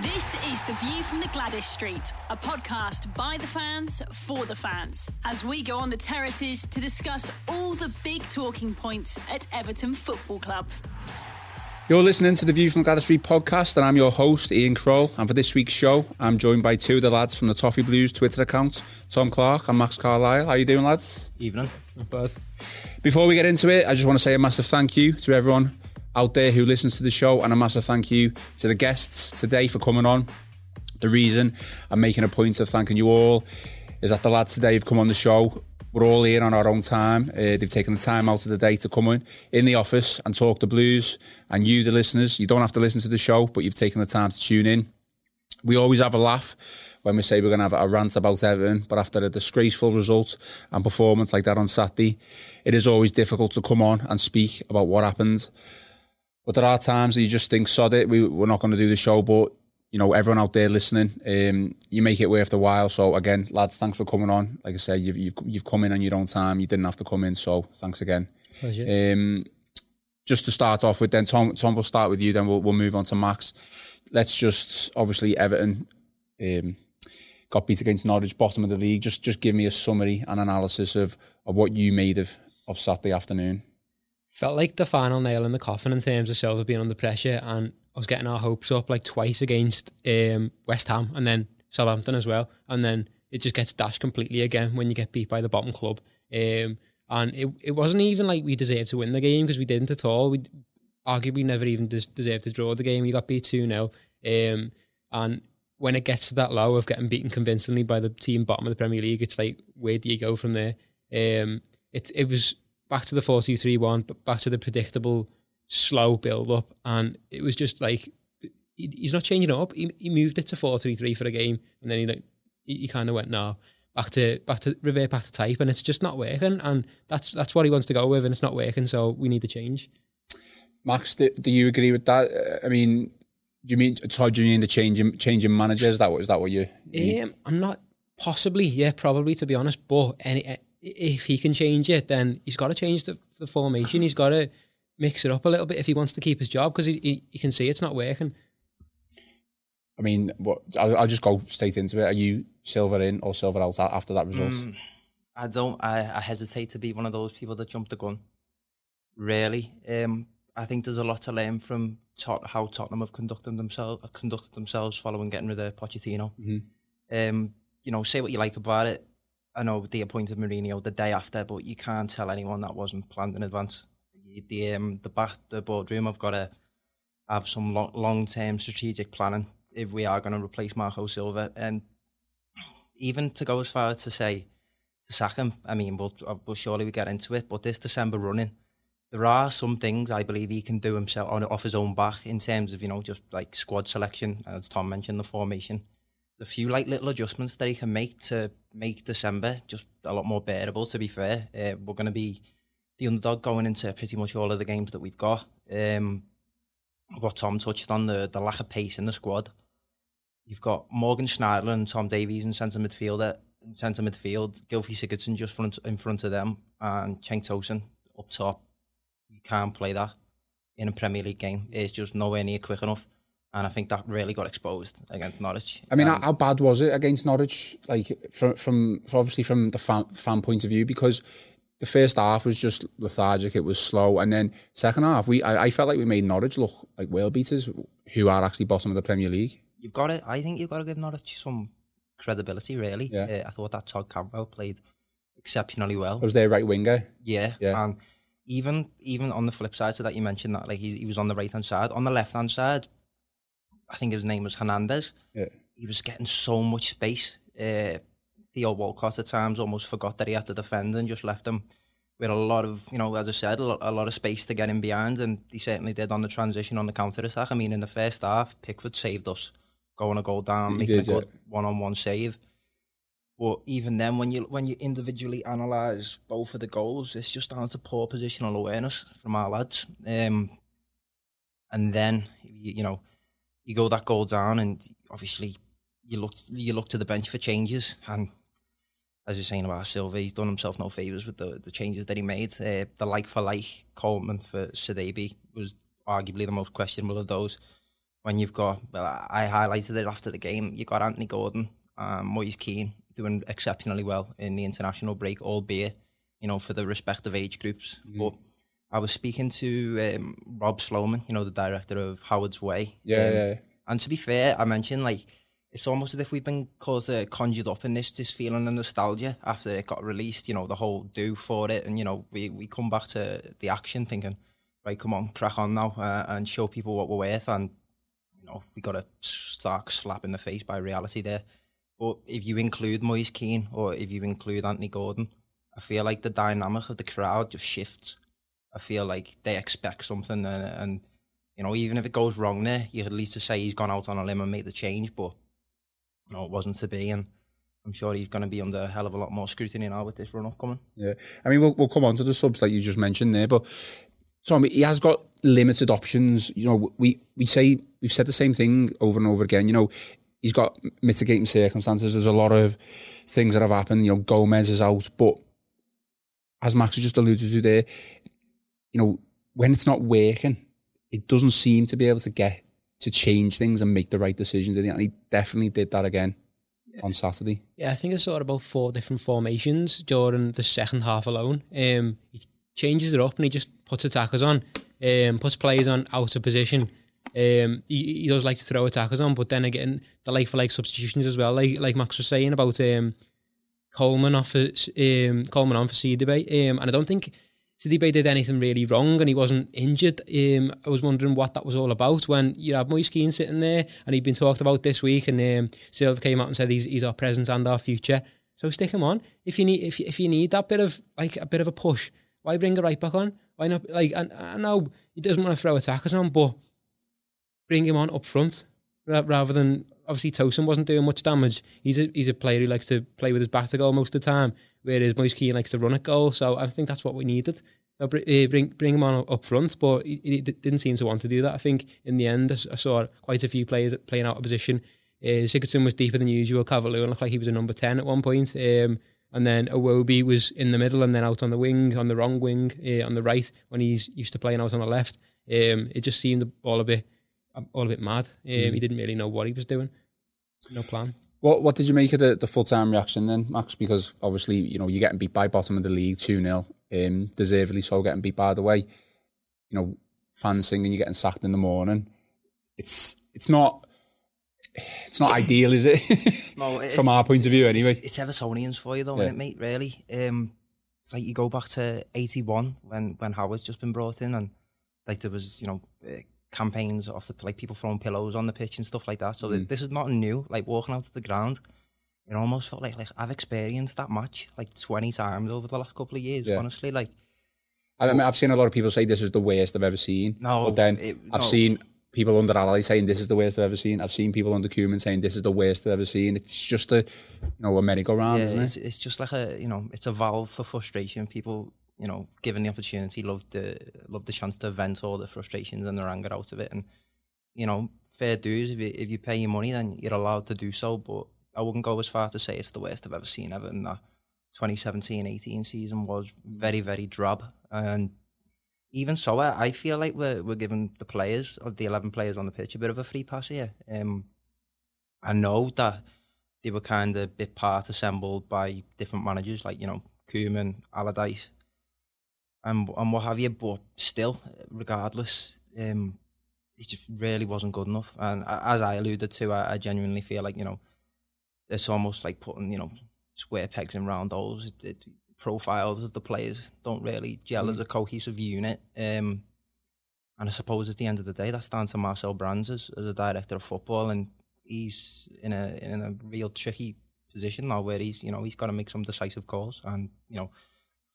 This is The View from the Gladys Street, a podcast by the fans, for the fans, as we go on the terraces to discuss all the big talking points at Everton Football Club. You're listening to The View from the Gladys Street podcast, and I'm your host, Ian Kroll, and for this week's show, I'm joined by two of the lads from the Toffee Blues Twitter account, Tom Clark and Max Carlisle. How you doing, lads? Evening. Not bad. Before we get into it, I just want to say a massive thank you to everyone out there who listens to the show, and a massive thank you to the guests today for coming on. The reason I'm making a point of thanking you all is that the lads today have come on the show. We're all here on our own time. They've taken the time out of the day to come in the office and talk the Blues. And you, the listeners, you don't have to listen to the show, but you've taken the time to tune in. We always have a laugh when we say we're going to have a rant about Everton, but after a disgraceful result and performance like that on Saturday, it is always difficult to come on and speak about what happened. But there are times that you just think, sod it, we're not going to do the show. But, you know, everyone out there listening, you make it worth a while. So, again, lads, thanks for coming on. Like I said, you've come in on your own time. You didn't have to come in, so thanks again. Pleasure. Just to start off with then, Tom, we'll start with you, then we'll move on to Max. Let's just, obviously, Everton got beat against Norwich, bottom of the league. Just give me a summary and analysis of what you made of Saturday afternoon. Felt like the final nail in the coffin in terms of Silva being under pressure, and I was getting our hopes up like twice against West Ham and then Southampton as well, and then it just gets dashed completely again when you get beat by the bottom club. And it wasn't even like we deserved to win the game, because we didn't at all. We arguably never even deserved to draw the game. We got beat 2-0, and when it gets to that low of getting beaten convincingly by the team bottom of the Premier League, it's like, where do you go from there? It was back to the 4-2-3-1, but back to the predictable, slow build-up. And it was just like, he's not changing it up. He moved it to 4-3-3 for a game, and then he kind of went, no, revert back to type, and it's just not working. And that's what he wants to go with, and it's not working, so we need to change. Max, do you agree with that? I mean, do you mean the changing manager? Is that what you mean? I'm not, possibly, yeah, probably, to be honest, but if he can change it, then he's got to change the formation. He's got to mix it up a little bit if he wants to keep his job, because he can see it's not working. I mean, I'll just go straight into it. Are you Silva in or Silva out after that result? I hesitate to be one of those people that jump the gun, really. I think there's a lot to learn from how Tottenham have conducted themselves following getting rid of Pochettino. Mm-hmm. You know, say what you like about it. I know they appointed Mourinho the day after, but you can't tell anyone that wasn't planned in advance. The boardroom have got to have some long-term strategic planning if we are going to replace Marco Silva. And even to go as far as to say to sack him, I mean, we'll surely we get into it, but this December running, there are some things I believe he can do himself off his own back in terms of, you know, just like squad selection, as Tom mentioned, the formation. A few like little adjustments that he can make to make December just a lot more bearable, to be fair. We're going to be the underdog going into pretty much all of the games that we've got. What Tom touched on, the lack of pace in the squad. You've got Morgan Schneiderlin and Tom Davies in centre midfield, Gylfi Sigurðsson just in front of them, and Cenk Tosun up top. You can't play that in a Premier League game. It's just nowhere near quick enough. And I think that really got exposed against Norwich. I mean, how bad was it against Norwich? Like, from the fan point of view, because the first half was just lethargic. It was slow, and then second half, I felt like we made Norwich look like world beaters, who are actually bottom of the Premier League. You've got it. I think you've got to give Norwich some credibility, really. Yeah. I thought that Todd Cantwell played exceptionally well. It was their right winger. Yeah. And even on the flip side, so that you mentioned that, like he was on the right hand side, on the left hand side. I think his name was Hernandez. Yeah. He was getting so much space. Theo Walcott at times almost forgot that he had to defend and just left him we had a lot of, you know, as I said, a lot of space to get in behind, and he certainly did on the transition, on the counter-attack. I mean, in the first half, Pickford saved us, going a goal down, making a good one-on-one save. But even then, when you individually analyse both of the goals, it's just down to poor positional awareness from our lads. And then, you go that goal down, and obviously you look to the bench for changes. And as you're saying about Silva, he's done himself no favours with the changes that he made. The like-for-like Coleman for Sidibé was arguably the most questionable of those. When you've got, well, I highlighted it after the game, you've got Anthony Gordon, Moise Kean, doing exceptionally well in the international break, albeit, for the respective age groups. Mm. But I was speaking to Rob Sloman, the director of Howard's Way. Yeah. And to be fair, I mentioned, it's almost as if we've been conjured up in this feeling of nostalgia after it got released, the whole do for it. And, we come back to the action thinking, right, come on, crack on now and show people what we're worth. And, we got a stark slap in the face by reality there. But if you include Moise Kean or if you include Anthony Gordon, I feel like the dynamic of the crowd just shifts. I feel like they expect something and even if it goes wrong there, you at least to say he's gone out on a limb and made the change, but it wasn't to be, and I'm sure he's going to be under a hell of a lot more scrutiny now with this run-up coming. Yeah, I mean, we'll come on to the subs like you just mentioned there, but Tom, he has got limited options. We've said the same thing over and over again, he's got mitigating circumstances. There's a lot of things that have happened, Gomez is out, but as Max has just alluded to there, when it's not working, it doesn't seem to be able to get to change things and make the right decisions. And he definitely did that again on Saturday. Yeah, I think I saw about 4 different formations during the second half alone. He changes it up and he just puts attackers on, puts players on out of position. He does like to throw attackers on, but then again, the like-for-like substitutions as well, like Max was saying about Coleman on for Sidibé. And I don't think Sidibé did anything really wrong and he wasn't injured. I was wondering what that was all about when you had Moise Kean sitting there and he'd been talked about this week, and Silva came out and said he's our present and our future. So stick him on. If you need that bit of a push, why bring a right back on? Why not? I know he doesn't want to throw attackers on, but bring him on up front rather than, obviously Tosun wasn't doing much damage. He's a player who likes to play with his back to goal most of the time, whereas Moise Kean likes to run at goal, so I think that's what we needed. So bring him on up front, but he didn't seem to want to do that. I think in the end, I saw quite a few players playing out of position. Sigurðsson was deeper than usual. Cavalier looked like he was a number 10 at one point, and then Iwobi was in the middle and then out on the wing, on the wrong wing, on the right, when he's used to playing out on the left. It just seemed all a bit mad. He didn't really know what he was doing. No plan. What did you make of the full-time reaction then, Max? Because obviously, you're getting beat by bottom of the league, 2-0, deservedly so, getting beat by the way. Fans singing, you're getting sacked in the morning. It's not ideal, is it? No, from our point of view anyway. It's Evertonians for you though, isn't it, mate, really? It's like you go back to 81 when Howard's just been brought in, and there was, campaigns off the people throwing pillows on the pitch and stuff like that, so this is not new. Walking out of the ground, it almost felt like I've experienced that match 20 times over the last couple of years. Honestly, I mean, I've seen a lot of people say this is the worst I've ever seen, I've seen people under Allardyce saying this is the worst I've ever seen. I've seen people under Koeman saying this is the worst I've ever seen. It's just a merry-go-round, isn't it? It's just it's a valve for frustration. People, given the opportunity, love the chance to vent all the frustrations and their anger out of it. And, fair dues, if you pay your money, then you're allowed to do so. But I wouldn't go as far to say it's the worst I've ever seen ever. And that 2017-18 season was very, very drab. And even so, I feel like we're giving the players, or the 11 players on the pitch, a bit of a free pass here. I know that they were kind of bit part assembled by different managers, Koeman, Allardyce, and what have you, but still, regardless, it just really wasn't good enough. And as I alluded to, I genuinely feel like, it's almost like putting, square pegs in round holes. Profiles of the players don't really gel as a cohesive unit. And I suppose at the end of the day, that's down to Marcel Brands as a director of football, and he's in a real tricky position now where he's got to make some decisive calls, and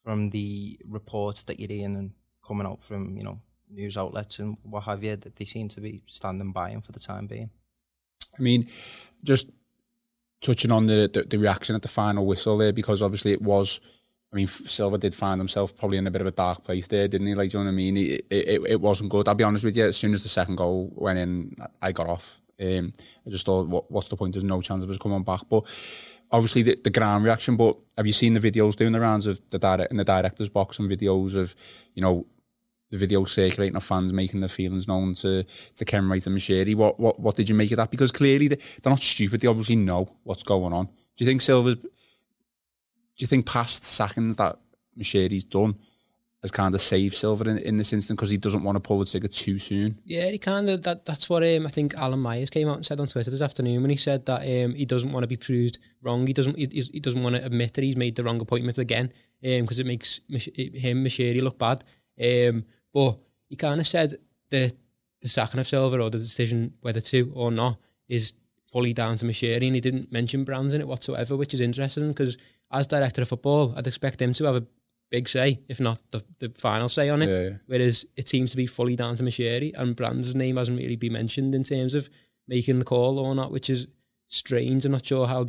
from the reports that you're hearing and coming out from, you know, news outlets and what have you, that they seem to be standing by him for the time being. I mean, just touching on the reaction at the final whistle there, because obviously it was, I mean, Silva did find himself probably in a bit of a dark place there, didn't he? Like, do you know what I mean? It wasn't good. I'll be honest with you, as soon as the second goal went in, I got off. I just thought, what's the point? There's no chance of us coming back. But obviously the ground reaction, but have you seen the videos doing the rounds of the director's box, and videos of, you know, the video circulating of fans making their feelings known to Ken Wright and Mischeri? What did you make of that? Because clearly they're not stupid. They obviously know what's going on. Do you think past sackings that Mischeri's done has kind of saved Silva in this instance, because he doesn't want to pull the trigger too soon? Yeah, he kind of, that's what I think Alan Myers came out and said on Twitter this afternoon, when he said that he doesn't want to be proved wrong. He doesn't want to admit that he's made the wrong appointment again, because it makes him, Mischeri, look bad. But he kind of said that the sacking of Silva, or the decision whether to or not, is fully down to Mischeri, and he didn't mention Brands in it whatsoever, which is interesting, because as director of football, I'd expect him to have a big say, if not the final say on it. Yeah. Whereas it seems to be fully down to Mischeri, and Brands' name hasn't really been mentioned in terms of making the call or not, which is strange. I'm not sure how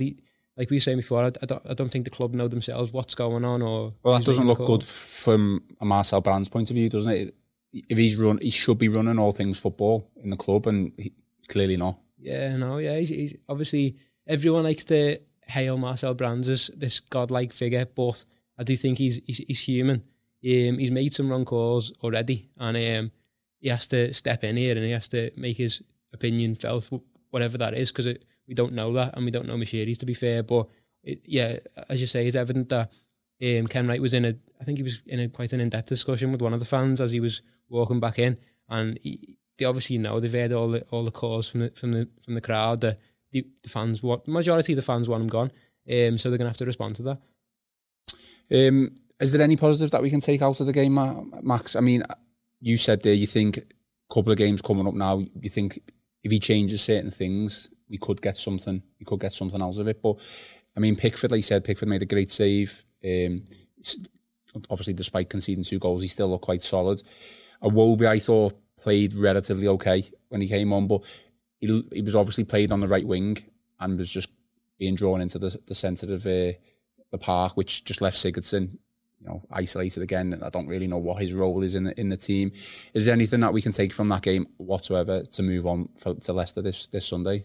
like we were saying before, I don't think the club know themselves what's going on. Or well, that doesn't look good from a Marcel Brands' point of view, doesn't it? If he should be running all things football in the club, and he's clearly not. Yeah, no, yeah. He's obviously, everyone likes to hail Marcel Brands as this godlike figure, but I do think he's human. He's made some wrong calls already, and he has to step in here, and he has to make his opinion felt, whatever that is, because we don't know that, and we don't know Mischeri's, to be fair. But yeah, as you say, it's evident that Ken Wright was in quite an in-depth discussion with one of the fans as he was walking back in, and they obviously know, they've heard all the calls from the crowd, that the fans want, majority of the fans want him gone, so they're going to have to respond to that. Is there any positives that we can take out of the game, Max? I mean, you said there you think a couple of games coming up now, you think if he changes certain things, we could get something. We could get something out of it. But I mean, Pickford, like you said, Pickford made a great save. Obviously, despite conceding 2 goals, he still looked quite solid. Iwobi, I thought, played relatively okay when he came on, but he was obviously played on the right wing and was just being drawn into the centre of the park, which just left Sigurðsson, you know, isolated again. I don't really know what his role is in the team. Is there anything that we can take from that game whatsoever to move on to Leicester this Sunday?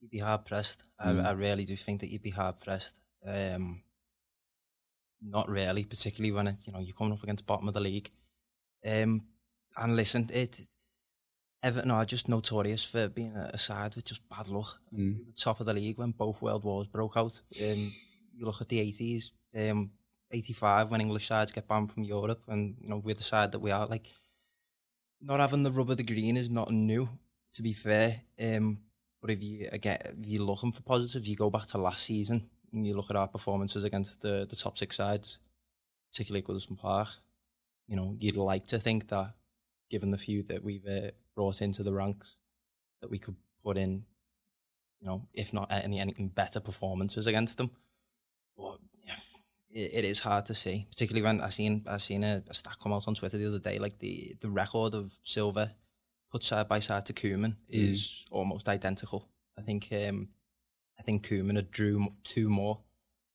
You'd be hard pressed. I really do think that you'd be hard pressed. Not really, particularly when you're coming up against the bottom of the league. And listen, Everton are just notorious for being a side with just bad luck. Top of the league when both world wars broke out. You look at the 80s, 85, when English sides get banned from Europe, and we're the side that we are. Like, not having the rub of the green is not new, to be fair. But if you're looking for positives, you go back to last season and you look at our performances against the top 6 sides, particularly at Goodison Park. You'd like to think that, given the few that we've brought into the ranks, that we could put in, if not anything better, performances against them. But yeah, it is hard to see, particularly when I seen a stat come out on Twitter the other day, like the record of Silva put side by side to Koeman is almost identical. I think Koeman had drew 2 more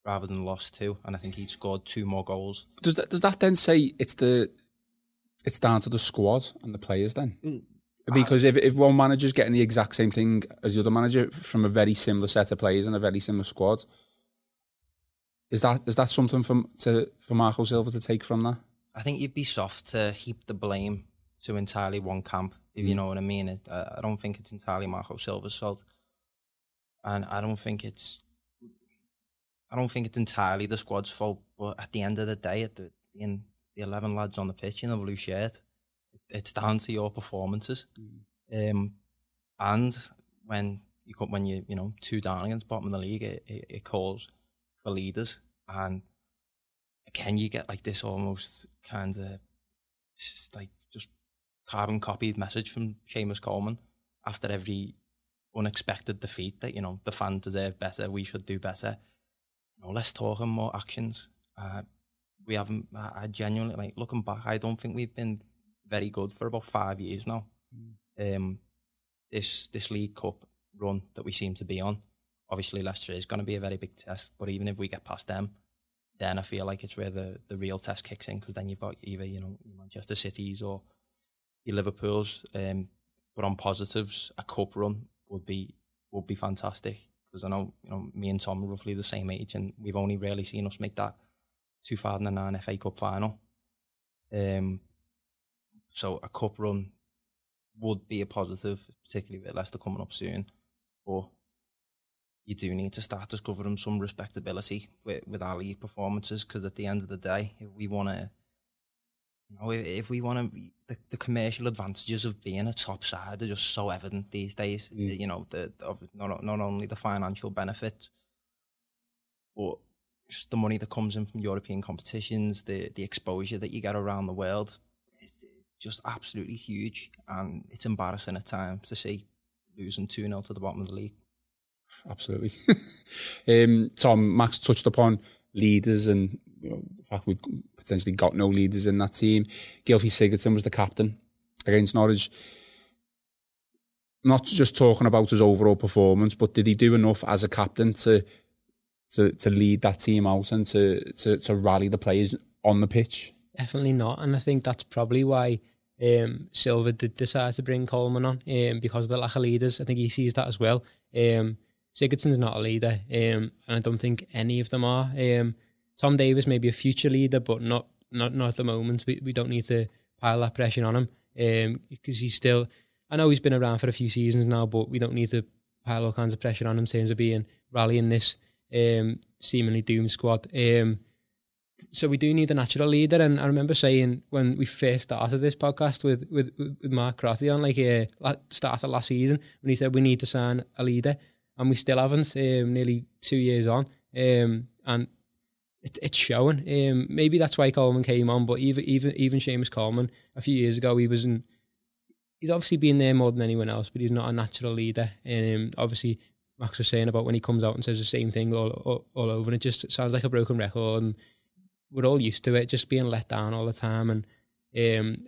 rather than lost 2, and I think he'd scored 2 more goals. Does that then say it's down to the squad and the players then? Because if one manager's getting the exact same thing as the other manager from a very similar set of players and a very similar squad, is that something for Marco Silva to take from that? I think you'd be soft to heap the blame to entirely one camp, if you know what I mean. I don't think it's entirely Marco Silva's fault, and I don't think it's entirely the squad's fault. But at the end of the day, in the 11 lads on the pitch in a blue shirt, it's down to your performances. And when you're 2 down against bottom of the league, it calls for leaders. And again, you get like this almost kind of just carbon copied message from Seamus Coleman after every unexpected defeat that the fans deserve better, we should do better. you know, let's talk and more actions. We haven't, I genuinely, like, looking back, I don't think we've been very good for about 5 years now. This League Cup run that we seem to be on, obviously Leicester is going to be a very big test, but even if we get past them, then I feel like it's where the real test kicks in, because then you've got either, you know, your Manchester Cities or your Liverpools. But on positives, a cup run would be fantastic, because I know, you know, me and Tom are roughly the same age, and we've only rarely seen us make that 2009 FA Cup final. So a cup run would be a positive, particularly with Leicester coming up soon. But you do need to start discovering some respectability with our league performances, because at the end of the day, if we want to, you know, if we want to, the commercial advantages of being a top side are just so evident these days. You know, not only the financial benefits, but just the money that comes in from European competitions, the exposure that you get around the world, it's just absolutely huge, and it's embarrassing at times to see losing 2-0 to the bottom of the league. Absolutely. Tom, Max touched upon leaders and, you know, the fact we've potentially got no leaders in that team. Gylfi Sigurðsson was the captain against Norwich. Not just talking about his overall performance, but did he do enough as a captain to lead that team out and to rally the players on the pitch? Definitely not, and I think that's probably why Silva did decide to bring Coleman on, because of the lack of leaders. I think he sees that as well. Sigurdsson's not a leader, and I don't think any of them are. Tom Davies may be a future leader, but not at the moment. We don't need to pile that pressure on him, because he's still, I know he's been around for a few seasons now, but we don't need to pile all kinds of pressure on him in terms of rallying this seemingly doomed squad. So we do need a natural leader, and I remember saying when we first started this podcast with Mark Crotty on, like, started last season, when he said we need to sign a leader, and we still haven't, nearly 2 years on, and it's showing. Maybe that's why Coleman came on, but even Seamus Coleman, a few years ago, he's obviously been there more than anyone else, but he's not a natural leader. Obviously, Max was saying about when he comes out and says the same thing all over, and it just sounds like a broken record, and we're all used to it, just being let down all the time, and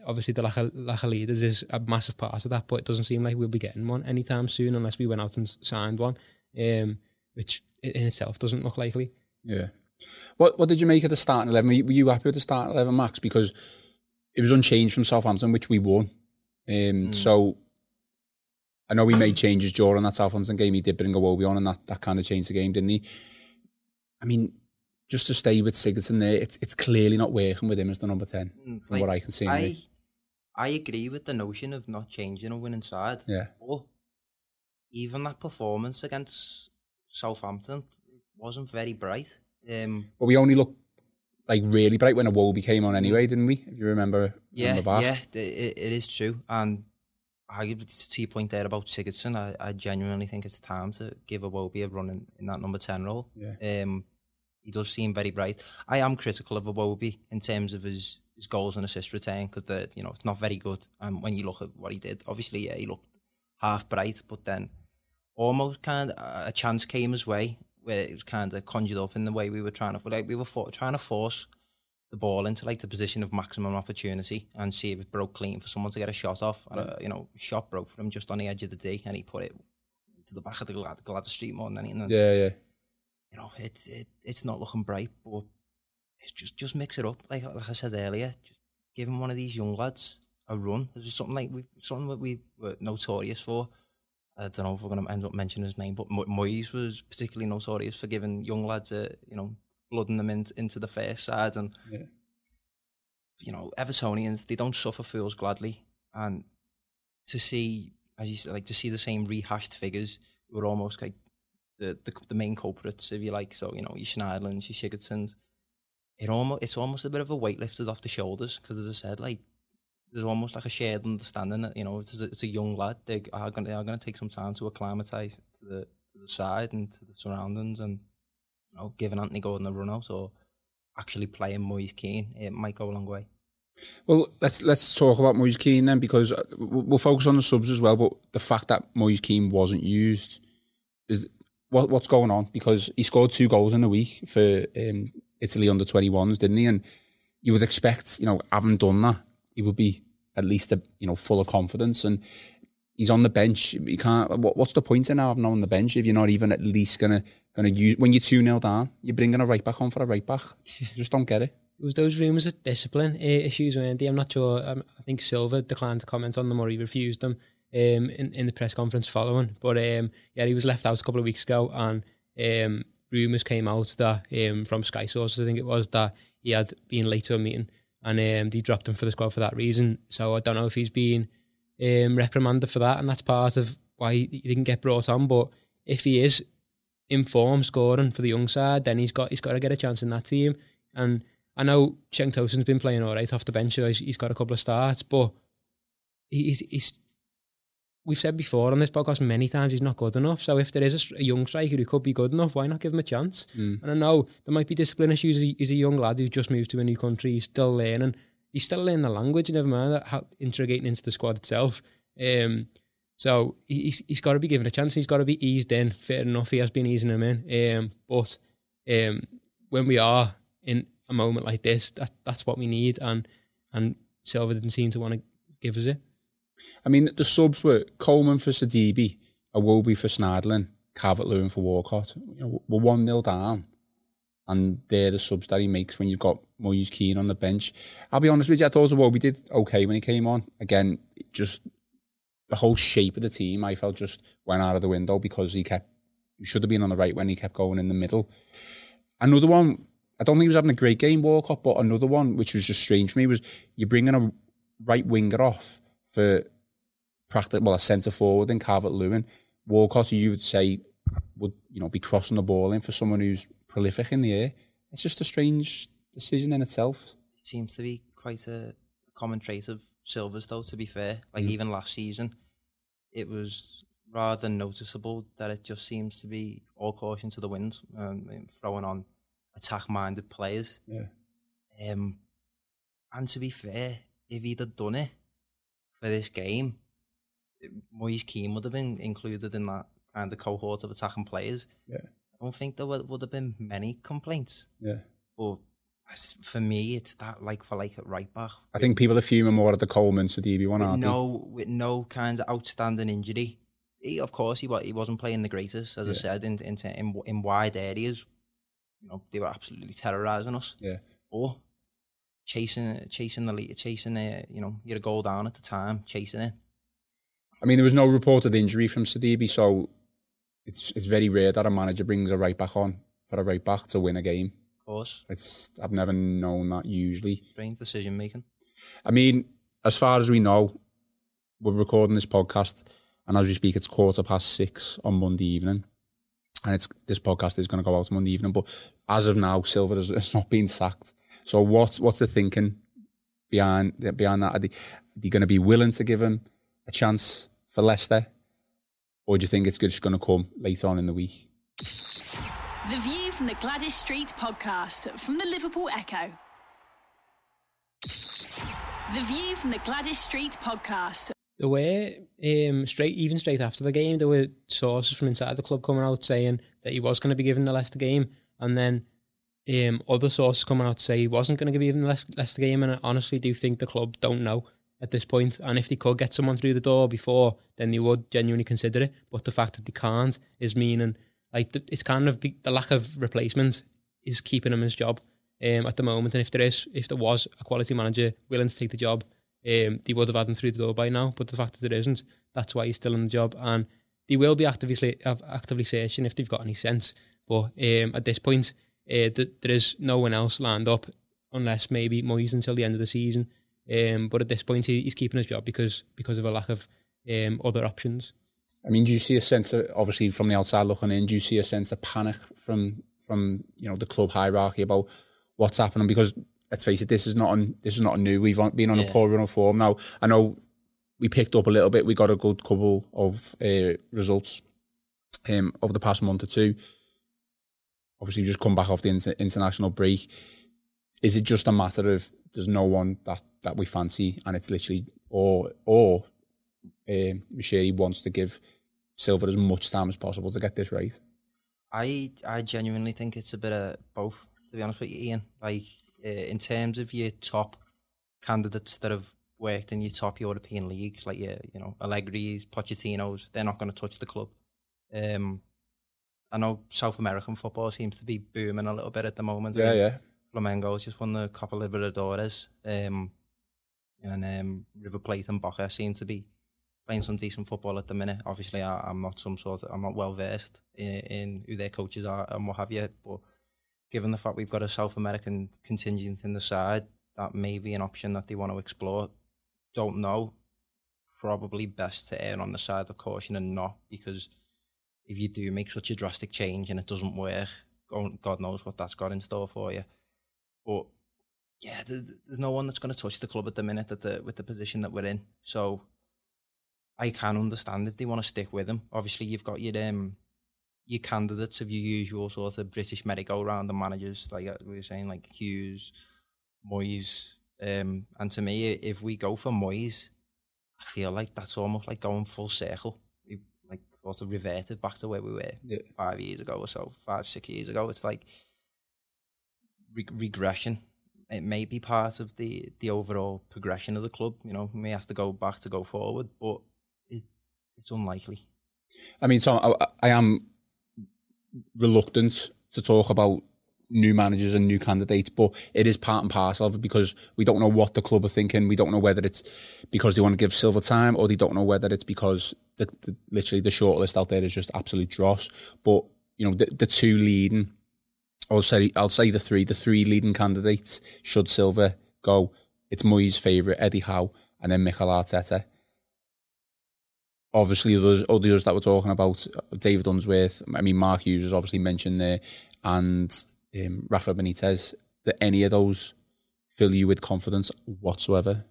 obviously the lack of leaders is a massive part of that, but it doesn't seem like we'll be getting one anytime soon unless we went out and signed one, which in itself doesn't look likely. Yeah. What did you make of the starting 11? Were you happy with the starting 11, Max? Because it was unchanged from Southampton, which we won. So I know we made changes during that Southampton game. He did bring Iwobi on, and that kind of changed the game, didn't he? I mean, just to stay with Sigurðsson there, it's clearly not working with him as the number 10, from what I can see. I agree with the notion of not changing a winning side. Yeah. But even that performance against Southampton, it wasn't very bright. But we only looked like really bright when Iwobi came on anyway, didn't we? If you remember. Yeah, it is true. And arguably, to your point there about Sigurðsson, I genuinely think it's time to give Iwobi a run in that number 10 role. Yeah. He does seem very bright. I am critical of Iwobi in terms of his goals and assist return, because, you know, it's not very good. And when you look at what he did, obviously, yeah, he looked half bright, but then almost kind of a chance came his way where it was kind of conjured up in the way we were trying to, like, we were trying to force the ball into, like, the position of maximum opportunity and see if it broke clean for someone to get a shot off. And you know, shot broke for him just on the edge of the D, and he put it to the back of the Gladys Street more than anything. Yeah. You know, it's not looking bright, but it's just mix it up. Like I said earlier, just giving one of these young lads a run. It's just something that we were notorious for. I don't know if we're going to end up mentioning his name, but Moise was particularly notorious for giving young lads, you know, blooding them into the first side. And, you know, Evertonians, they don't suffer fools gladly. And to see, as you said, like, to see the same rehashed figures who were almost like the main culprits, if you like. So, you know, your Schneiderlin, your Sigurdssons, it's almost a bit of a weight lifted off the shoulders, because, as I said, like, there's almost like a shared understanding that, you know, it's a young lad. They are going to take some time to acclimatise to the side and to the surroundings, and, you know, giving Anthony Gordon a run out or actually playing Moise Kean, it might go a long way. Well, let's talk about Moise Kean then, because we'll focus on the subs as well. But the fact that Moise Kean wasn't used is. what's going on, because he scored 2 goals in the week for Italy under 21s, didn't he? And you would expect, you know, having done that, he would be at least full of confidence. And he's on the bench. You can't. What's the point in having him on the bench if you're not even at least gonna use when you're 2-0 down? You're bringing a right back on for a right back. You just don't get it. There was those rumours of discipline issues, weren't they? I'm not sure. I think Silva declined to comment on them, or he refused them in the press conference following. But yeah, he was left out a couple of weeks ago, and rumours came out that from Sky sources, I think it was, that he had been late to a meeting, and they dropped him for the squad for that reason. So I don't know if he's been reprimanded for that, and that's part of why he didn't get brought on. But if he is in form scoring for the young side, then he's got to get a chance in that team. And I know Cenk Tosun's been playing all right off the bench, so he's got a couple of starts, but he's we've said before on this podcast many times, he's not good enough. So if there is a young striker who could be good enough, why not give him a chance? And I know there might be discipline issues. He's a young lad who just moved to a new country. He's still learning. He's still learning the language, never mind how integrating into the squad itself. So he's got to be given a chance. He's got to be eased in. Fair enough, he has been easing him in. But when we are in a moment like this, that's what we need, and Silva didn't seem to want to give us it. I mean, the subs were Coleman for Sidibé, Iwobi for Schneiderlin, Calvert-Lewin for Walcott. You know, we're 1-0 down, and they're the subs that he makes when you've got Moise Kean on the bench. I'll be honest with you, I thought Iwobi did okay when he came on. Again, just the whole shape of the team, I felt, just went out of the window, because he should have been on the right when he kept going in the middle. Another one, I don't think he was having a great game, Walcott, but another one, which was just strange for me, was you're bringing a right winger off for a centre forward in Calvert-Lewin. Walcott, who you would say would be crossing the ball in for someone who's prolific in the air. It's just a strange decision in itself. It seems to be quite a common trait of Silva's, though, to be fair. Even last season, it was rather noticeable that it just seems to be all caution to the wind, throwing on attack-minded players. Yeah. And to be fair, if he'd have done it for this game, Moise Kean would have been included in that kind of cohort of attacking players. Yeah. I don't think there would have been many complaints. Yeah. But for me, it's that like at right back. I think people are fuming more at the Coleman Sidibé one, aren't they? With no kind of outstanding injury. He wasn't playing the greatest, as I said, in wide areas. They were absolutely terrorising us. Yeah. Or chasing you're a goal down at the time, chasing it. I mean, there was no reported injury from Sidibé, so it's very rare that a manager brings a right back on for a right back to win a game. Of course. I've never known that usually. Strange decision making. I mean, as far as we know, we're recording this podcast, and as we speak, it's 6:15 on Monday evening. And this podcast is going to go out Monday evening, but as of now, Silva has not been sacked. So what's the thinking behind that? Are they going to be willing to give him a chance for Leicester, or do you think it's just going to come later on in the week? The View from the Gladys Street podcast from the Liverpool Echo. The View from the Gladys Street podcast. There were, straight after the game, there were sources from inside the club coming out saying that he was going to be given the Leicester game, and then other sources coming out to say he wasn't going to be given the Leicester game, and I honestly do think the club don't know at this point, and if they could get someone through the door before, then they would genuinely consider it, but the fact that they can't is meaning, it's kind of the lack of replacements is keeping him his job at the moment, and if there was a quality manager willing to take the job, they would have had him through the door by now, but the fact that there isn't, that's why he's still in the job. And they will be actively searching if they've got any sense. But at this point, there is no one else lined up, unless maybe Moyes until the end of the season. But at this point, he's keeping his job because of a lack of other options. I mean, do you see a sense of, obviously from the outside looking in, do you see a sense of panic from the club hierarchy about what's happening? Because let's face it, this is not new. We've been on a poor run of form now. I know we picked up a little bit. We got a good couple of results over the past month or two. Obviously, we've just come back off the international break. Is it just a matter of there's no one that we fancy, and it's literally or Mischeri wants to give Silva as much time as possible to get this right? I genuinely think it's a bit of both, to be honest with you, Ian. Like, in terms of your top candidates that have worked in your top European leagues, like your, you know, Allegri's, Pochettino's, they're not going to touch the club. I know South American football seems to be booming a little bit at the moment. Yeah, yeah. Flamengo's just won the Copa Libertadores. And River Plate and Boca seem to be playing some decent football at the minute. Obviously, I'm not well versed in who their coaches are and what have you. But given the fact we've got a South American contingent in the side, that may be an option that they want to explore. Don't know. Probably best to err on the side of caution and not, because if you do make such a drastic change and it doesn't work, God knows what that's got in store for you. But yeah, there's no one that's going to touch the club at the minute with the position that we're in. So I can understand if they want to stick with him. Obviously, you've got your candidates of your usual sort of British merry-go-round and managers, like we were saying, like Hughes, Moyes. And to me, if we go for Moyes, I feel like that's almost like going full circle. We like sort of reverted back to where we were 5 years ago or so, 5-6 years ago. It's like regression. It may be part of the overall progression of the club. You know, we may have to go back to go forward, but it's unlikely. I mean, Tom, I am reluctant to talk about new managers and new candidates, but it is part and parcel of it, because we don't know what the club are thinking. We don't know whether it's because they want to give Silva time, or they don't know whether it's because literally the shortlist out there is just absolute dross. But, you know, the two leading... I'll say the three leading candidates, should Silva go, it's Moyes' favourite, Eddie Howe, and then Mikel Arteta. Obviously, there's others that we're talking about, David Unsworth, I mean, Mark Hughes is obviously mentioned there, and Rafa Benitez. That any of those fill you with confidence whatsoever?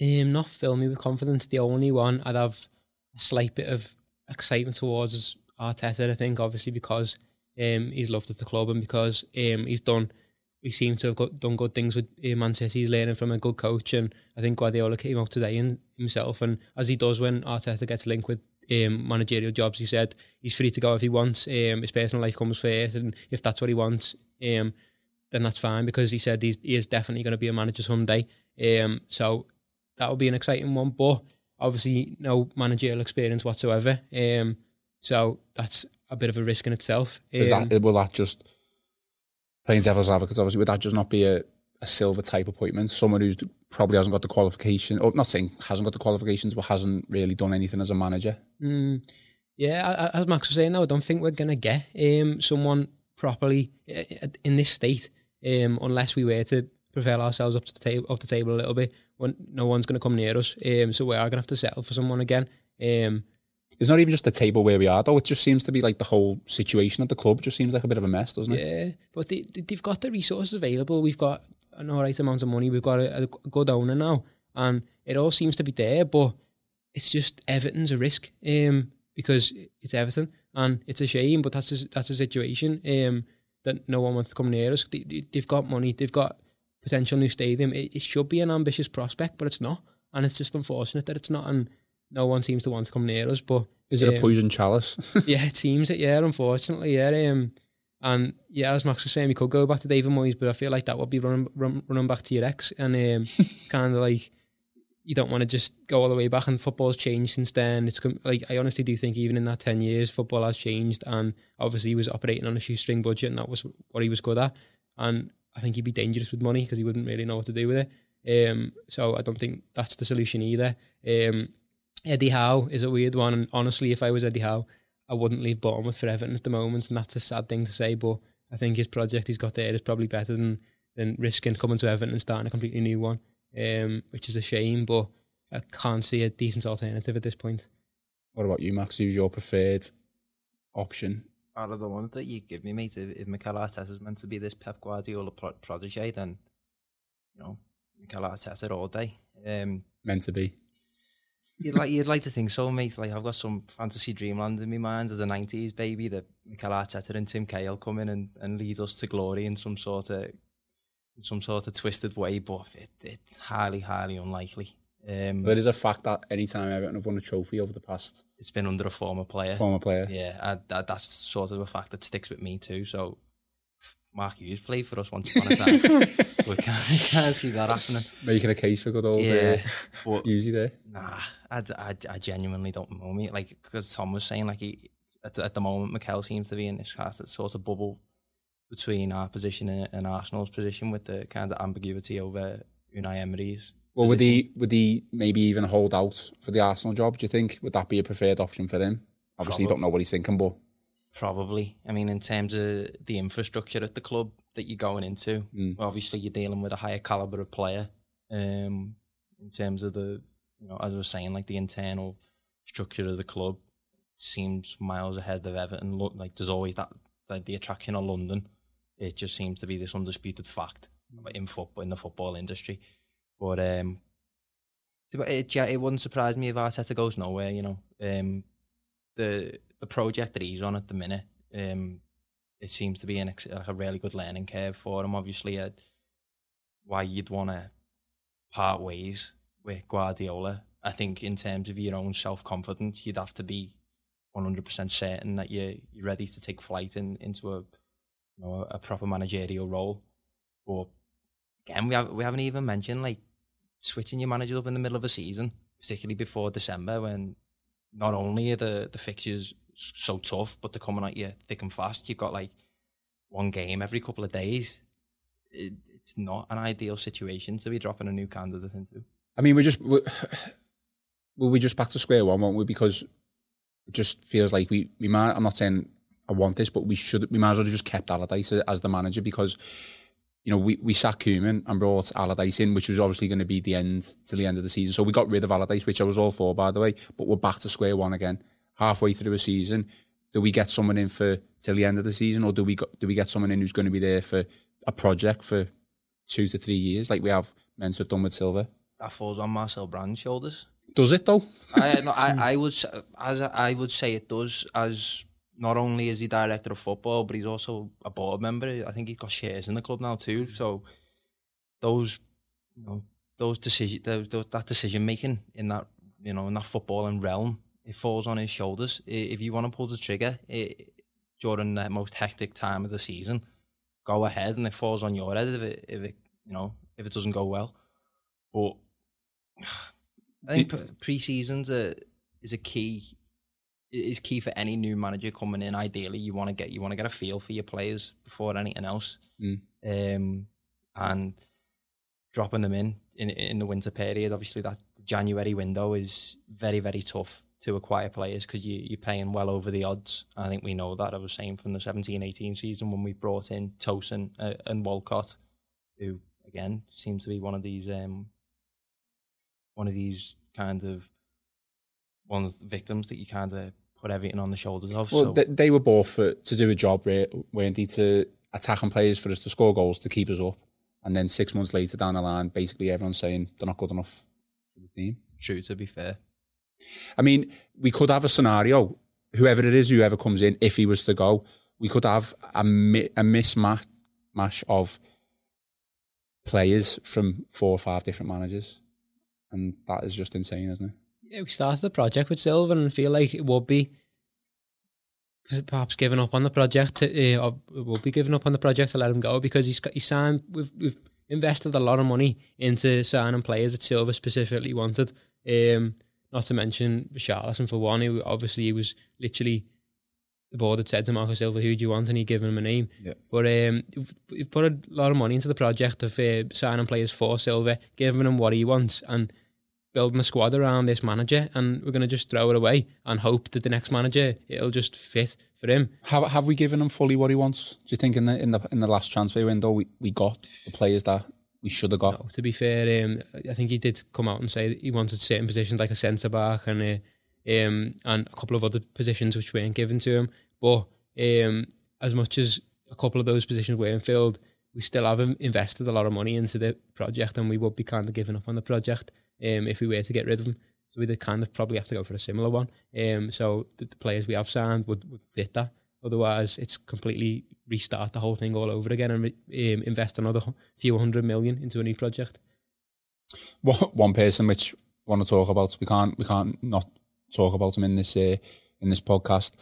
Not fill me with confidence. The only one I'd have a slight bit of excitement towards is Arteta, I think, obviously, because he's loved at the club, and because we seem to have done good things with Man City. He's learning from a good coach, and I think Guardiola came out today in himself, and as he does when Arteta gets linked with managerial jobs, he said he's free to go if he wants, his personal life comes first, and if that's what he wants, then that's fine, because he said he is definitely going to be a manager someday. So that will be an exciting one, but obviously no managerial experience whatsoever, so that's a bit of a risk in itself. Will that just, playing devil's advocate, obviously, would that just not be a Silva type appointment? Someone who's probably hasn't got the qualification, or not saying hasn't got the qualifications, but hasn't really done anything as a manager? Yeah, as Max was saying, though, I don't think we're going to get someone properly in this state, unless we were to prevail ourselves up the table a little bit. When no one's going to come near us, so we are going to have to settle for someone again. It's not even just the table where we are, though. It just seems to be like the whole situation at the club just seems like a bit of a mess, doesn't it? Yeah, but they've got the resources available. We've got an all right amount of money. We've got a good owner now, and it all seems to be there, but it's just Everton's a risk, because it's Everton, and it's a shame, but that's a situation that no one wants to come near us. They've got money. They've got potential new stadium. It should be an ambitious prospect, but it's not, and it's just unfortunate that it's not, and no one seems to want to come near us. But is it a poison chalice? Yeah, it seems it. Yeah, unfortunately, yeah. And yeah, as Max was saying, we could go back to David Moyes, but I feel like that would be running back to your ex, and it's kind of like you don't want to just go all the way back. And football's changed since then. It's like I honestly do think even in that 10 years, football has changed, and obviously he was operating on a shoestring budget, and that was what he was good at. And I think he'd be dangerous with money because he wouldn't really know what to do with it. So I don't think that's the solution either. Eddie Howe is a weird one, and honestly, if I was Eddie Howe, I wouldn't leave Bournemouth for Everton at the moment, and that's a sad thing to say, but I think his project he's got there is probably better than risking coming to Everton and starting a completely new one, which is a shame, but I can't see a decent alternative at this point. What about you, Max? Who's your preferred option? Out of the one that you give me, mate, if Mikel Arteta is meant to be this Pep Guardiola protégé, then, you know, Mikel Arteta all day. Meant to be. You'd like to think so, mate. Like, I've got some fantasy dreamland in my mind as a 90s baby that Mikel Arteta and Tim Cahill come in and lead us to glory in some sort of twisted way, but it's highly, highly unlikely. But it is a fact that any time Everton have won a trophy over the past... It's been under a former player. Yeah, that's sort of a fact that sticks with me too. So Mark Hughes played for us once upon a time. we can't see that happening. Making a case for good old Hughesy there. Nah, I genuinely don't know, mate. Like, because Tom was saying, like, at the moment, Mikel seems to be in this sort of bubble between our position and Arsenal's position, with the kind of ambiguity over Unai Emery's. Well, would he maybe even hold out for the Arsenal job, do you think? Would that be a preferred option for him? Obviously, you don't know what he's thinking, but... Probably. I mean, in terms of the infrastructure at the club that you're going into, obviously you're dealing with a higher calibre of player in terms of the, you know, as I was saying, like the internal structure of the club seems miles ahead of Everton. Like, there's always that, like, the attraction of London. It just seems to be this undisputed fact in football, in the football industry. But it wouldn't surprise me if Arteta goes nowhere, you know. The project that he's on at the minute, it seems to be a really good learning curve for him. Obviously, why you'd want to part ways with Guardiola, I think in terms of your own self-confidence, you'd have to be 100% certain that you're ready to take flight into a proper managerial role. But again, we haven't even mentioned, like, switching your manager up in the middle of a season, particularly before December, when not only are the fixtures so tough, but they're coming at you thick and fast. You've got, like, one game every couple of days. It's not an ideal situation to be dropping a new candidate into. I mean, we're just back to square one, won't we? Because it just feels like we might... I'm not saying I want this, but we might as well have just kept Allardyce as the manager, because... You know, we sacked Koeman and brought Allardyce in, which was obviously going to be the end till the end of the season. So we got rid of Allardyce, which I was all for, by the way. But we're back to square one again, halfway through a season. Do we get someone in for till the end of the season, or do we get someone in who's going to be there for a project for 2 to 3 years, like we have meant to have done with Silva? That falls on Marcel Brands' shoulders. Does it though? I would say it does. As not only is he director of football, but he's also a board member. I think he's got shares in the club now too. So that decision making in that, you know, in that footballing realm, it falls on his shoulders. If you want to pull the trigger during the most hectic time of the season, go ahead, and it falls on your head if it doesn't go well. But I think pre-seasons is key for any new manager coming in. Ideally, you want to get a feel for your players before anything else, and dropping them in the winter period. Obviously, that January window is very, very tough to acquire players, because you're paying well over the odds. I think we know that. I was saying from the 17-18 season when we brought in Tosun and Walcott, who again seems to be one of these kind of one of the victims that you kind of put everything on the shoulders of. Well, so they were both to do a job, weren't they? To attack on players for us to score goals, to keep us up. And then 6 months later down the line, basically everyone's saying they're not good enough for the team. It's true, to be fair. I mean, we could have a scenario, whoever it is, whoever comes in, if he was to go, we could have a mismatch of players from 4 or 5 different managers. And that is just insane, isn't it? Yeah, we started the project with Silva, and feel like it would be perhaps giving up on the project. To let him go, because he's signed. We've invested a lot of money into signing players that Silva specifically wanted. Not to mention Richarlison, for one. Who obviously he was literally the board that said to Marco Silva, "Who do you want?" and he given him a name. Yeah. But we've put a lot of money into the project of signing players for Silva, giving him what he wants, and building a squad around this manager, and we're going to just throw it away and hope that the next manager, it'll just fit for him. Have we given him fully what he wants? Do you think in the last transfer window we got the players that we should have got? No, to be fair, I think he did come out and say that he wanted certain positions, like a centre back and a couple of other positions which weren't given to him. But as much as a couple of those positions weren't filled, we still have invested a lot of money into the project, and we would be kind of giving up on the project if we were to get rid of them. So we'd kind of probably have to go for a similar one. So the players we have signed would fit that. Otherwise, it's completely restart the whole thing all over again and invest another few hundred million into a new project. One person which want to talk about. We can't not talk about him in this podcast.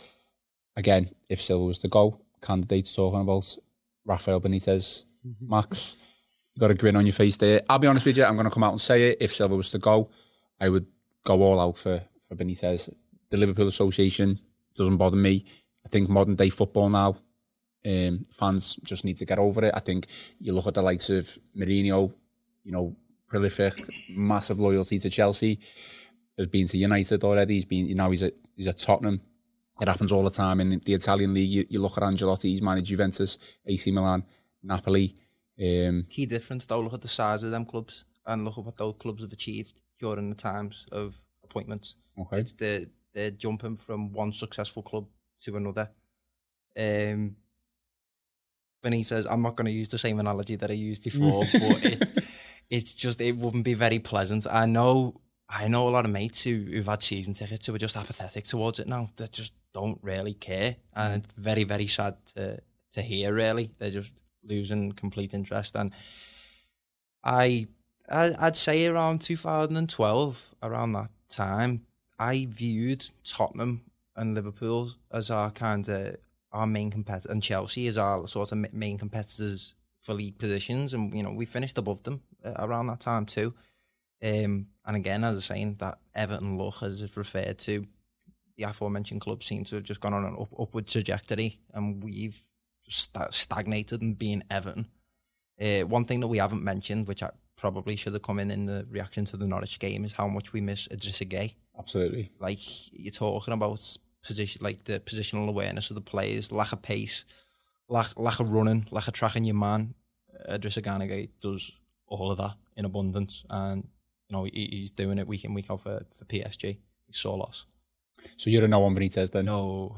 Again, if Silva was to go, candidates talking about Rafael Benitez, Max. You got a grin on your face there. I'll be honest with you, I'm going to come out and say it. If Silva was to go, I would go all out for Benitez. The Liverpool Association doesn't bother me. I think modern day football now, fans just need to get over it. I think you look at the likes of Mourinho, you know, prolific, massive loyalty to Chelsea, has been to United already. He's at Tottenham. It happens all the time in the Italian league. You look at Ancelotti, he's managed Juventus, AC Milan, Napoli. Key difference though, look at the size of them clubs and look at what those clubs have achieved during the times of appointments. Okay. It's they're jumping from one successful club to another. Benitez, I'm not going to use the same analogy that I used before, but it wouldn't be very pleasant. I know a lot of mates who've had season tickets who are just apathetic towards it now. They just don't really care. And it's very, very sad to hear, really. They're just losing complete interest. And I'd say around 2012, around that time, I viewed Tottenham and Liverpool as our main competitor, and Chelsea as our sort of main competitors for league positions. And, you know, we finished above them around that time too. And again, as I was saying, that Everton look, as it's referred to, the aforementioned club seems to have just gone on an upward trajectory, and we've stagnated and been Everton. One thing that we haven't mentioned, which I probably should have come in the reaction to the Norwich game, is how much we miss Idrissa Gueye. Absolutely. Like, you're talking about position, like the positional awareness of the players, lack of pace, lack of running, lack of tracking your man. Idrissa Gueye does all of that in abundance, and you know, he's doing it week in, week out for PSG. He's so lost. So you're a no on Benitez then? No.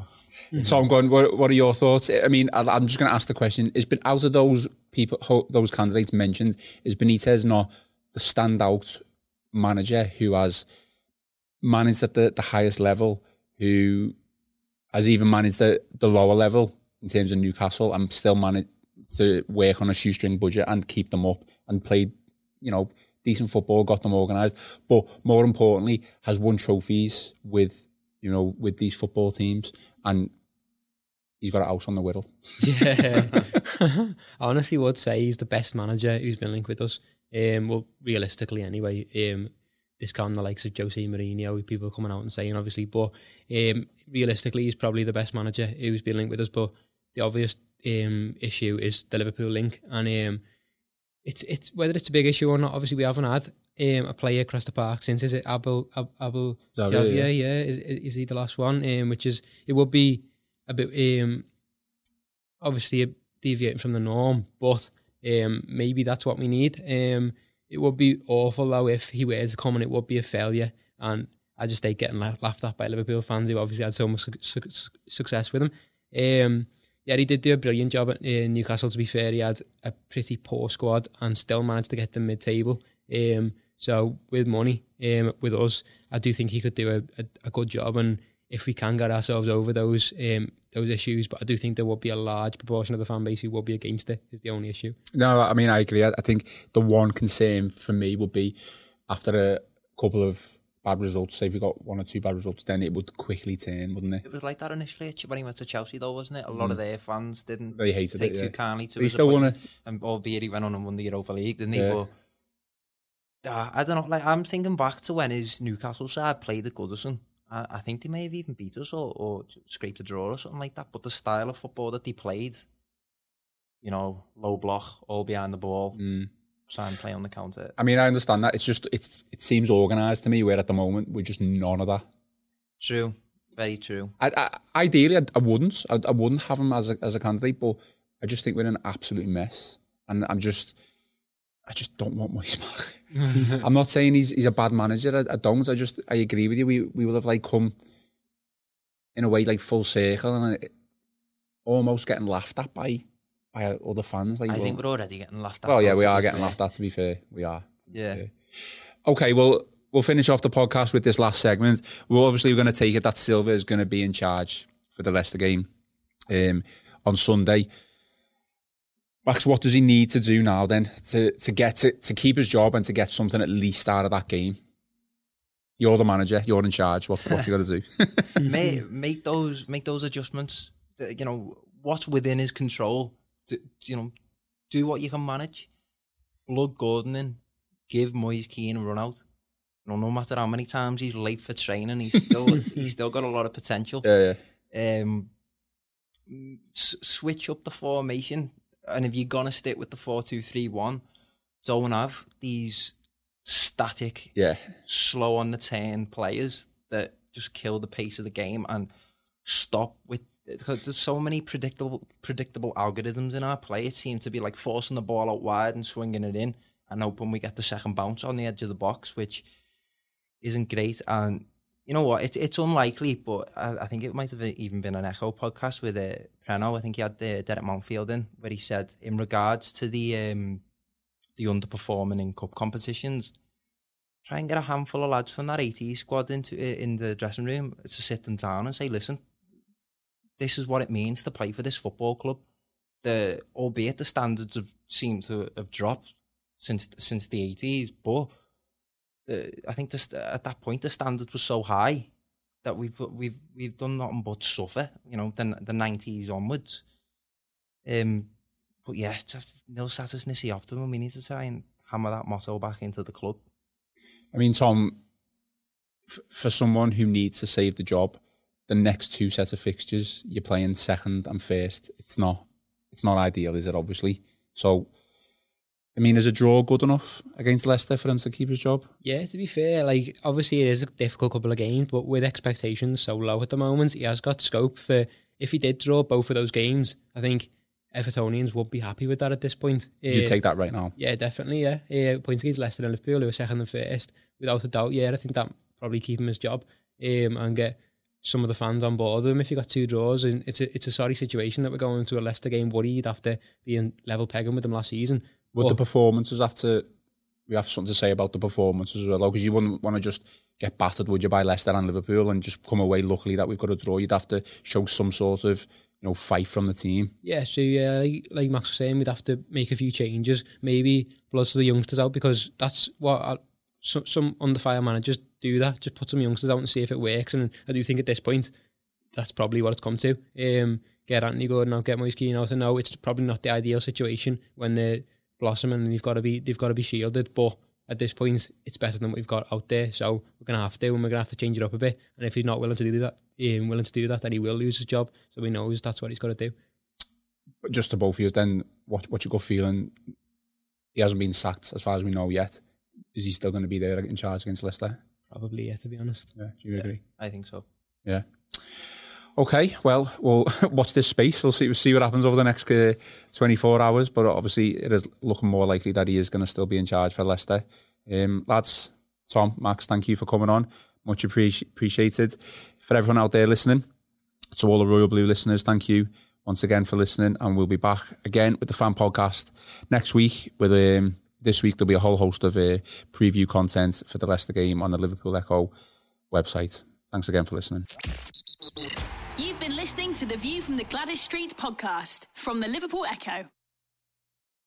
So I'm going, what are your thoughts? I mean, I'm just going to ask the question. Out of those people, those candidates mentioned, is Benitez not the standout manager who has managed at the highest level, who has even managed the lower level in terms of Newcastle and still managed to work on a shoestring budget and keep them up and played, you know, decent football, got them organised, but more importantly, has won trophies with these football teams, and he's got a house on the Whittle. Yeah, I honestly would say he's the best manager who's been linked with us. Well, realistically, anyway, discount the likes of Jose Mourinho, people coming out and saying obviously, but realistically, he's probably the best manager who's been linked with us. But the obvious issue is the Liverpool link, and It's whether it's a big issue or not. Obviously, we haven't had a player across the park since. Is it Abel? Yeah. Is he the last one? Which is, it would be a bit obviously deviating from the norm, but maybe that's what we need. It would be awful though if he were to come, and it would be a failure. And I just hate getting laughed at by Liverpool fans who obviously had so much success with him. Yeah, he did do a brilliant job at Newcastle, to be fair. He had a pretty poor squad and still managed to get them mid-table. So with money, with us, I do think he could do a good job. And if we can get ourselves over those issues, but I do think there would be a large proportion of the fan base who will be against it, is the only issue. No, I mean, I agree. I think the one concern for me would be after a couple of bad results, say if we got one or two bad results, then it would quickly turn, wouldn't it? It was like that initially when he went to Chelsea though, wasn't it? A lot of their fans didn't take it too kindly to his appointment. And albeit he went on and won the Europa League, didn't he? But I don't know, like, I'm thinking back to when his Newcastle side played at Goodison. I think they may have even beat us or scraped a draw or something like that, but the style of football that they played, you know, low block, all behind the ball, and play on the counter. I mean, I understand that. It's just, it seems organised to me, where at the moment we're just none of that. True, very true. Ideally, I wouldn't have him as a candidate, but I just think we're in an absolute mess, and I just don't want Moise back. I'm not saying he's a bad manager. I don't. I agree with you. We will have like come in a way like full circle, and almost getting laughed at by other fans. Like, I think we're already getting laughed at. Well, yeah, we are getting laughed at, to be fair. We are. Yeah. Okay, well, we'll finish off the podcast with this last segment. We're obviously going to take it that Silva is going to be in charge for the Leicester game on Sunday. Max, what does he need to do now then to get to keep his job and to get something at least out of that game? You're the manager. You're in charge. What's he got to do? make those adjustments. You know what's within his control. Do what you can manage. Plug Gordon in. Give Moise Kean a run out. You know, no matter how many times he's late for training, he's still got a lot of potential. Yeah. Switch up the formation, and if you're gonna stick with the 4-2-3-1, don't have these static, slow on the turn players that just kill the pace of the game and stop with. Because there's so many predictable algorithms in our play. It seems to be like forcing the ball out wide and swinging it in and hoping we get the second bounce on the edge of the box, which isn't great. And you know what? It's unlikely, but I think it might have even been an Echo podcast with Preno. I think he had the Derek Mountfield in, where he said in regards to the underperforming in cup competitions, try and get a handful of lads from that 80s squad in the dressing room to sit them down and say, listen, this is what it means to play for this football club. Albeit the standards seem to have dropped since the 80s, but I think at that point the standards were so high that we've done nothing but suffer. You know, the 90s onwards. But yeah, nil satis nisi optimum. We need to try and hammer that motto back into the club. I mean, Tom, for someone who needs to save the job, the next two sets of fixtures, you're playing second and first. It's not ideal, is it, obviously? So, I mean, is a draw good enough against Leicester for him to keep his job? Yeah, to be fair, like, obviously it is a difficult couple of games, but with expectations so low at the moment, he has got scope for, if he did draw both of those games, I think Evertonians would be happy with that at this point. Would you take that right now? Yeah, definitely, yeah. Points against Leicester and Liverpool, who are second and first, without a doubt, yeah. I think that probably keep him his job and get some of the fans on board with him if you got two draws. And it's a sorry situation that we're going into a Leicester game worried after being level pegging with them last season. Would the performances we have something to say about the performances as well, because you wouldn't want to just get battered, would you, by Leicester and Liverpool and just come away luckily that we've got a draw. You'd have to show some sort of fight from the team. Yeah, so yeah, like Max was saying, we'd have to make a few changes, maybe blood to the youngsters out, because that's what some under fire managers do, that just put some youngsters out and see if it works. And I do think at this point that's probably what it's come to. Get Anthony Gordon out, get Moise Kean out. I know it's probably not the ideal situation when they're blossoming and they've got to be shielded, but at this point it's better than what we've got out there, so we're going to have to change it up a bit. And if he's not willing to do that, then he will lose his job, so he knows that's what he's got to do. But just to both of you then, what's your gut feeling? He hasn't been sacked as far as we know yet. Is he still going to be there in charge against Leicester? Probably, yeah, to be honest. Yeah, do you agree? I think so. Yeah. Okay, well, we'll watch this space. We'll see what happens over the next 24 hours. But obviously, it is looking more likely that he is going to still be in charge for Leicester. Lads, Tom, Max, thank you for coming on. Much appreciated. For everyone out there listening, to all the Royal Blue listeners, thank you once again for listening. And we'll be back again with the fan podcast next week. This week, there'll be a whole host of preview content for the Leicester game on the Liverpool Echo website. Thanks again for listening. You've been listening to the View from the Gladys Street podcast from the Liverpool Echo.